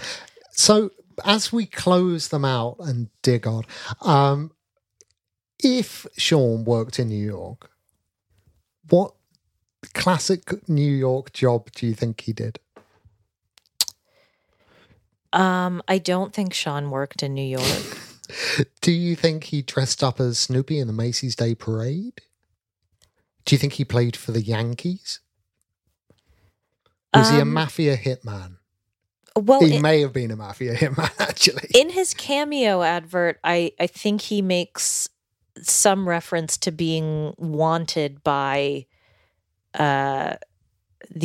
So as we close them out, and dear God, if Sean worked in New York, what classic New York job do you think he did? I don't think Sean worked in New York. Do you think he dressed up as Snoopy in the Macy's Day Parade? Do you think he played for the Yankees? Was he a mafia hitman? Well, he may have been a mafia hitman, actually. In his cameo advert, I think he makes some reference to being wanted by the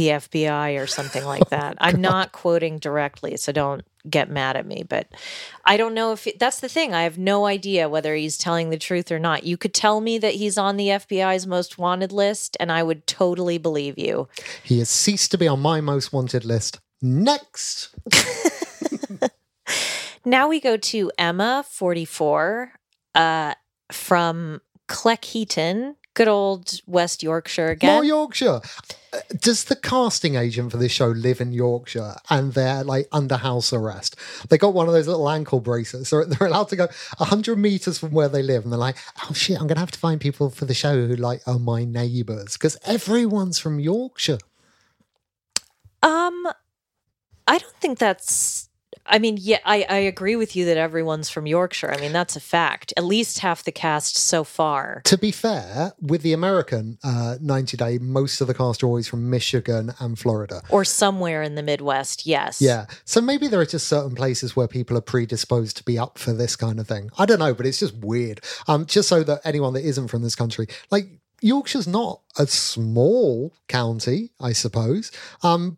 FBI or something like that. I'm not quoting directly, so don't get mad at me, but I don't know if that's the thing. I have no idea whether he's telling the truth or not. You could tell me that he's on the FBI's most wanted list, and I would totally believe you. He has ceased to be on my most wanted list. Next. Now we go to Emma, 44, from Cleckheaton. Good old West Yorkshire again. More Yorkshire. Does the casting agent for this show live in Yorkshire and they're like under house arrest? They got one of those little ankle bracelets. So they're allowed to go 100 meters from where they live. And they're like, oh shit, I'm going to have to find people for the show who like are my neighbours because everyone's from Yorkshire. I don't think that's... I mean, yeah, I agree with you that everyone's from Yorkshire. I mean, that's a fact. At least half the cast so far. To be fair, with the American 90 Day, most of the cast are always from Michigan and Florida. Or somewhere in the Midwest, yes. Yeah. So maybe there are just certain places where people are predisposed to be up for this kind of thing. I don't know, but it's just weird. Just so that anyone that isn't from this country, like, Yorkshire's not a small county, I suppose,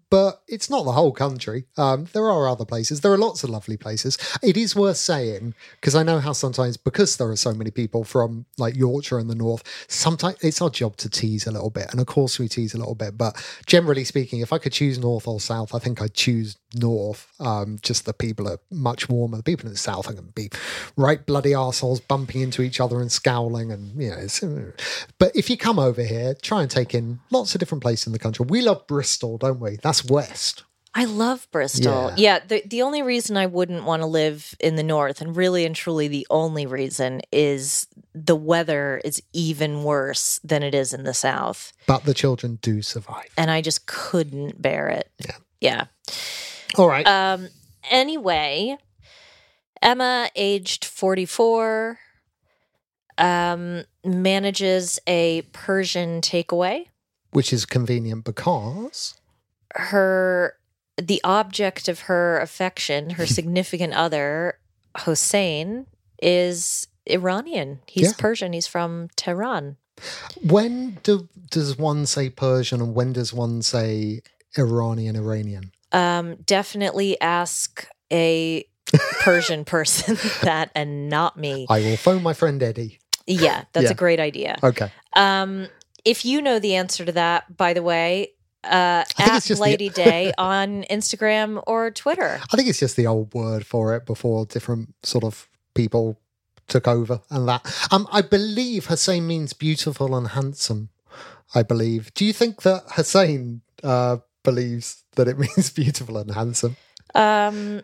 but it's not the whole country. There are other places. There are lots of lovely places. It is worth saying, because I know how sometimes, because there are so many people from like Yorkshire and the north, sometimes it's our job to tease a little bit. And of course we tease a little bit, but generally speaking, if I could choose north or south, I think I'd choose north. Just the people are much warmer. The people in the south are going to be right bloody arseholes bumping into each other and scowling. And, you know, but if you come over here, try and take in lots of different places in the country. We love Bristol, don't we? That's West. I love Bristol. Yeah, the only reason I wouldn't want to live in the north, and really and truly the only reason, is the weather is even worse than it is in the south. But the children do survive. And I just couldn't bear it. Yeah. All right. Anyway, Emma, aged 44... manages a Persian takeaway. Which is convenient because... The object of her affection, her significant other, Hossein, is Iranian. He's Persian. He's from Tehran. When does one say Persian and when does one say Iranian? Definitely ask a Persian person that and not me. I will phone my friend Eddie. Yeah, that's a great idea. Okay. If you know the answer to that, by the way, at Lady Day on Instagram or Twitter. I think it's just the old word for it before different sort of people took over and that. I believe Hossein means beautiful and handsome, I believe. Do you think that Hossein believes that it means beautiful and handsome? I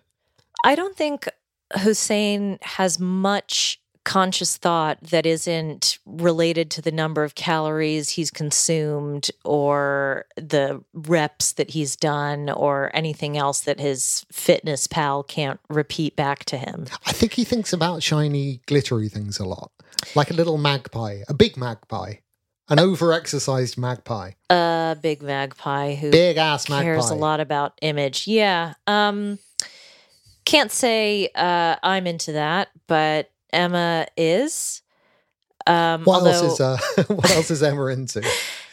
don't think Hossein has much conscious thought that isn't related to the number of calories he's consumed or the reps that he's done or anything else that his fitness pal can't repeat back to him. I think he thinks about shiny, glittery things a lot, like a little magpie, a big magpie, an over-exercised magpie. A big magpie who big-ass magpie. Cares a lot about image. Yeah. Can't say I'm into that, but Emma is. What else is Emma into?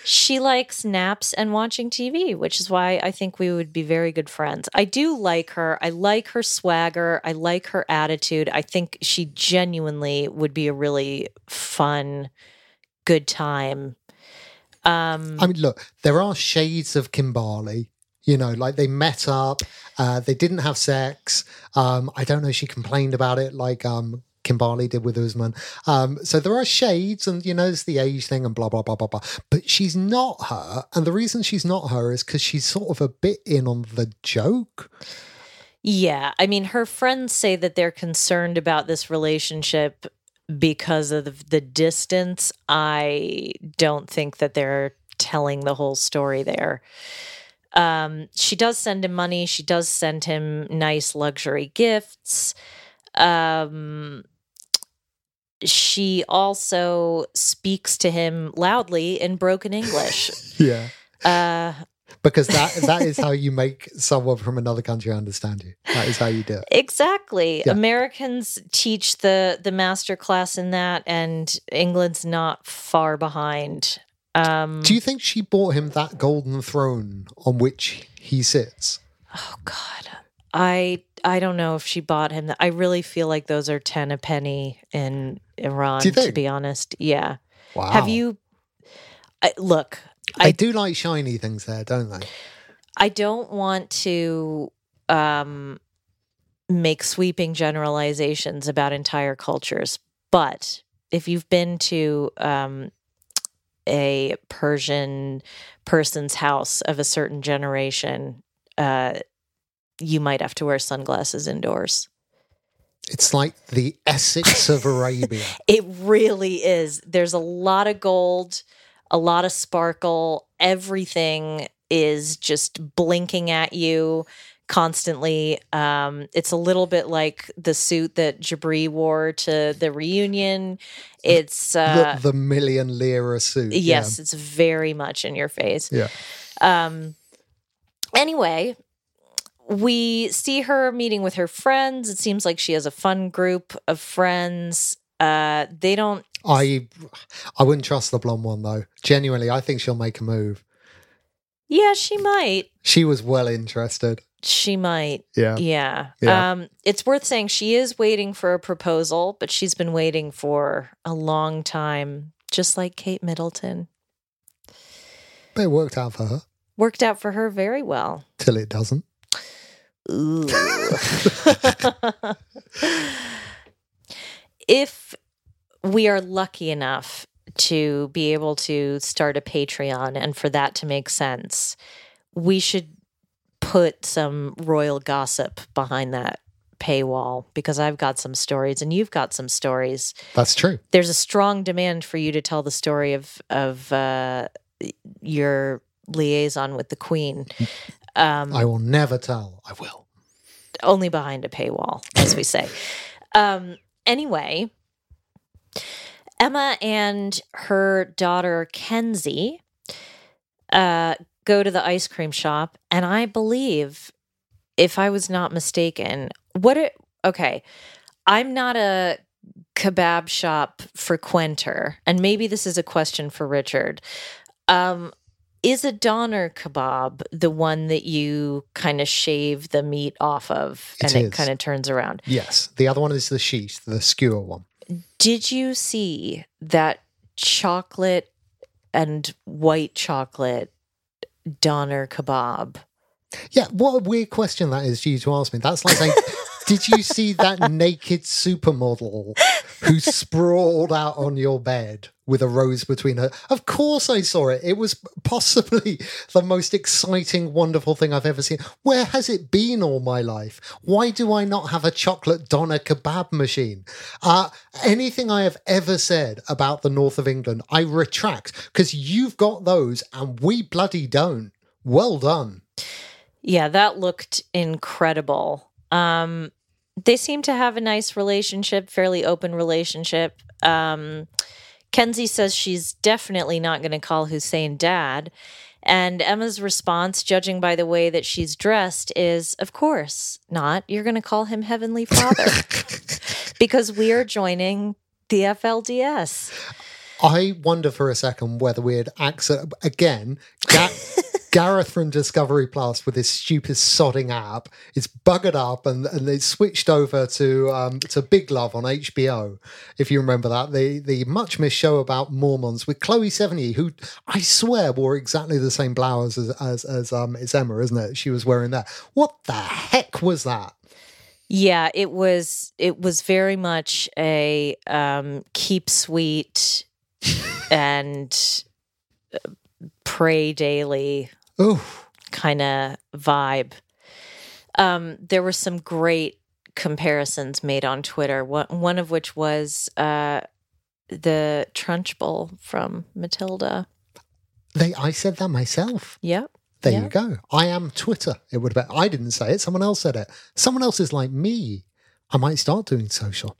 She likes naps and watching TV, which is why I think we would be very good friends. I do like her. I like her swagger. I like her attitude. I think she genuinely would be a really fun, good time. I mean, look, there are shades of Kimbali. You know, like they met up, they didn't have sex. I don't know, she complained about it like Kimbali did with Usman. So there are shades and, you know, it's the age thing and blah, blah, blah, blah, blah. But she's not her. And the reason she's not her is because she's sort of a bit in on the joke. Yeah. I mean, her friends say that they're concerned about this relationship because of the distance. I don't think that they're telling the whole story there. She does send him money. She does send him nice luxury gifts. She also speaks to him loudly in broken English. Yeah. Because that is how you make someone from another country understand you. That is how you do it. Exactly. Yeah. Americans teach the master class in that, and England's not far behind. Do you think she bought him that golden throne on which he sits? Oh, God. I don't know if she bought him that. I really feel like those are 10 a penny in Iran, to be honest. Yeah. Wow. Have you... Look... I do like shiny things there, don't they? I don't want to make sweeping generalizations about entire cultures, but if you've been to... a Persian person's house of a certain generation, you might have to wear sunglasses indoors. It's like the Essex of Arabia. It really is. There's a lot of gold, a lot of sparkle. Everything is just blinking at you constantly. It's a little bit like the suit that Jabri wore to the reunion. It's the million lira suit. Yes, yeah. It's very much in your face. Yeah. Anyway, we see her meeting with her friends. It seems like she has a fun group of friends. They don't. I wouldn't trust the blonde one though. Genuinely, I think she'll make a move. Yeah, she might. She was well interested. She might. Yeah. Yeah. Yeah. It's worth saying she is waiting for a proposal, but she's been waiting for a long time, just like Kate Middleton. But it worked out for her. Worked out for her very well. Till it doesn't. Ooh. If we are lucky enough to be able to start a Patreon and for that to make sense, we should put some royal gossip behind that paywall, because I've got some stories and you've got some stories. That's true. There's a strong demand for you to tell the story of your liaison with the Queen. I will never tell. I will. Only behind a paywall, as we say. Anyway, Emma and her daughter Kenzie go to the ice cream shop, and I believe, if I was not mistaken, I'm not a kebab shop frequenter, and maybe this is a question for Richard. Is a doner kebab the one that you kind of shave the meat off of and it kind of turns around? Yes. The other one is the sheath, the skewer one. Did you see that chocolate and white chocolate doner kebab? Yeah, what a weird question that is for you to ask me. That's like saying, Did you see that naked supermodel who sprawled out on your bed with a rose between her? Of course I saw it. It was possibly the most exciting, wonderful thing I've ever seen. Where has it been all my life? Why do I not have a chocolate doner kebab machine? Anything I have ever said about the north of England, I retract, because you've got those and we bloody don't. Well done. Yeah, that looked incredible. They seem to have a nice relationship, fairly open relationship. Kenzie says she's definitely not going to call Hossein dad. And Emma's response, judging by the way that she's dressed, is, of course not. You're going to call him Heavenly Father because we are joining the FLDS. I wonder for a second whether we had Gareth from Discovery Plus with his stupid sodding app is buggered up and they switched over to Big Love on HBO, if you remember that, the much-missed show about Mormons with Chloe Sevigny, who I swear wore exactly the same blouse as it's Emma, isn't it? She was wearing that. What the heck was that? Yeah, it was very much a keep sweet and pray daily kind of vibe. There were some great comparisons made on Twitter, one of which was the Trunchbull from Matilda. I said that myself. Yep. There you go. I am Twitter. It would have been, I didn't say it. Someone else said it. Someone else is like me. I might start doing social.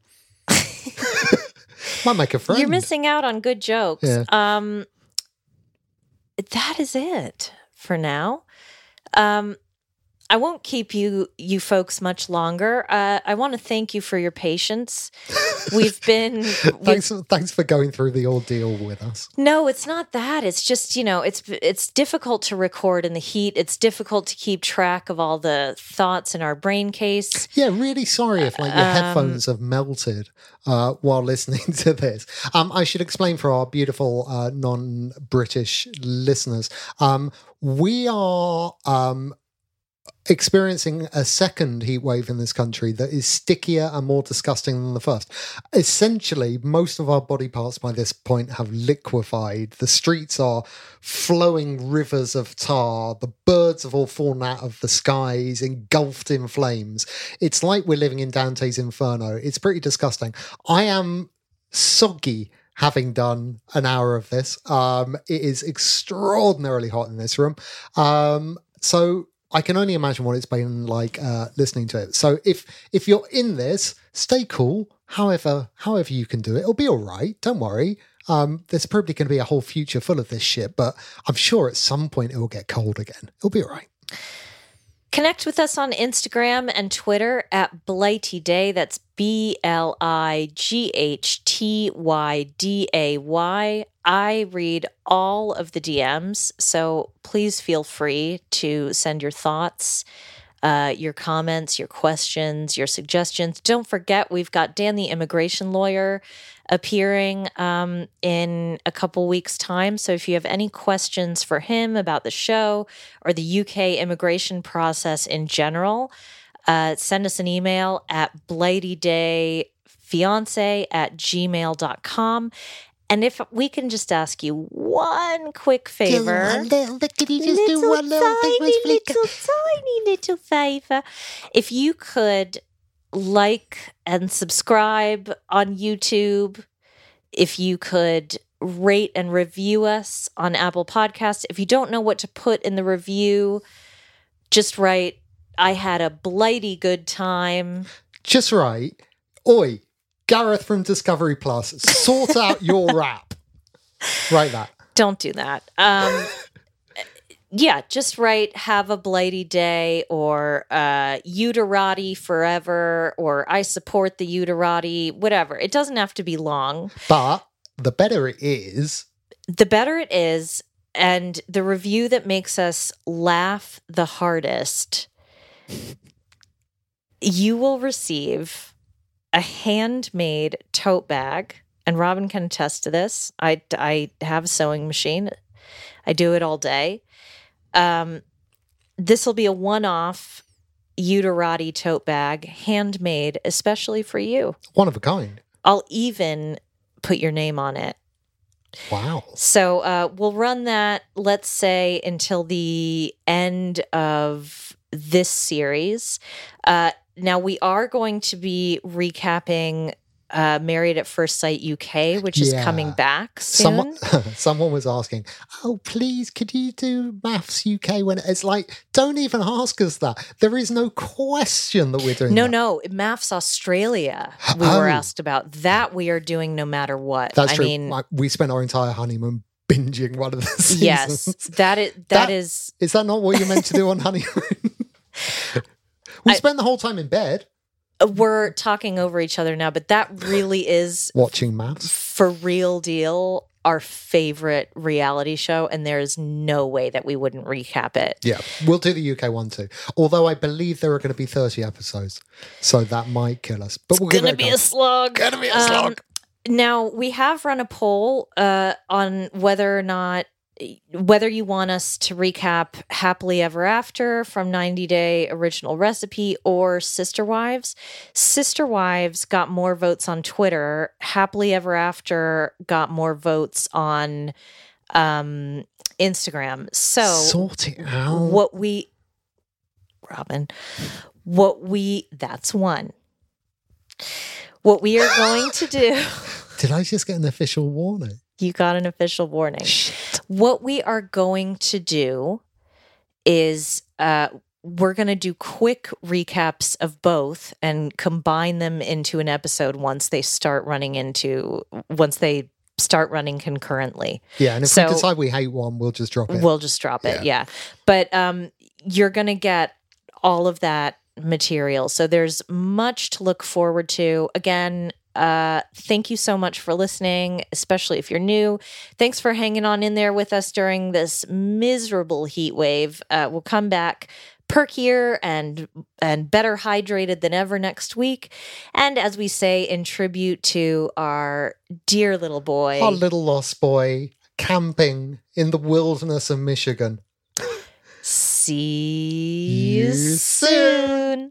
Might make a friend. You're missing out on good jokes. Yeah. That is it for now. I won't keep you folks much longer. I want to thank you for your patience. We've been... thanks for going through the ordeal with us. No, it's not that. It's just, it's difficult to record in the heat. It's difficult to keep track of all the thoughts in our brain case. Yeah, really sorry if your headphones have melted while listening to this. I should explain for our beautiful non-British listeners. We are... experiencing a second heat wave in this country that is stickier and more disgusting than the first. Essentially, most of our body parts by this point have liquefied. The streets are flowing rivers of tar. The birds have all fallen out of the skies, engulfed in flames. It's like we're living in Dante's Inferno. It's pretty disgusting. I am soggy having done an hour of this. It is extraordinarily hot in this room. So I can only imagine what it's been like listening to it. So if you're in this, stay cool. However you can do it, it'll be all right. Don't worry. There's probably going to be a whole future full of this shit, but I'm sure at some point it will get cold again. It'll be all right. Connect with us on Instagram and Twitter at Blighty Day. That's BLIGHTYDAY. I read all of the DMs, so please feel free to send your thoughts, your comments, your questions, your suggestions. Don't forget, we've got Dan the Immigration Lawyer appearing in a couple weeks' time. So if you have any questions for him about the show or the UK immigration process in general, send us an email at blitydayfiance@gmail.com. And if we can just ask you one quick favor. Little favor. If you could like and subscribe on YouTube, if you could rate and review us on Apple Podcasts. If you don't know what to put in the review, just write, I had a blighty good time. Just write, oi, Gareth from Discovery Plus, sort out your rap. Write that. Don't do that. Yeah, just write, have a blighty day, or Uterati forever, or I support the Uterati, whatever. It doesn't have to be long. But the better it is, and the review that makes us laugh the hardest, you will receive a handmade tote bag, and Robin can attest to this. I have a sewing machine. I do it all day. This will be a one-off Uterati tote bag, handmade especially for you. One of a kind. I'll even put your name on it. Wow. So we'll run that, let's say, until the end of this series. Now, we are going to be recapping Married at First Sight UK, which is coming back soon. Someone was asking, oh, please, could you do Maths UK? When it's like, don't even ask us that. There is no question that we're doing No, Maths Australia, we were asked about. That we are doing no matter what. That's true. Mean, like, we spent our entire honeymoon binging one of the seasons. Yes, that is... Is that not what you're meant to do on honeymoon? We spend the whole time in bed. We're talking over each other now, but that really is... Watching Maths? For real deal, our favorite reality show, and there is no way that we wouldn't recap it. Yeah, we'll do the UK one too. Although I believe there are going to be 30 episodes, so that might kill us. But we're going to be a slog. Going to be a slog. Now, we have run a poll on whether you want us to recap Happily Ever After from 90 Day Original Recipe or Sister Wives. Sister Wives got more votes on Twitter. Happily Ever After got more votes on Instagram. So sort it out. That's one. What we are going to do. Did I just get an official warning? You got an official warning. Shit. What we are going to do is we're going to do quick recaps of both and combine them into an episode once they start running concurrently. Yeah, and if we decide we hate one, we'll just drop it. We'll just drop it, yeah. But you're going to get all of that material. So there's much to look forward to. Again, thank you so much for listening, especially if you're new. Thanks for hanging on in there with us during this miserable heat wave. We'll come back perkier and better hydrated than ever next week. And as we say, in tribute to our dear little boy. Our little lost boy camping in the wilderness of Michigan. See you soon.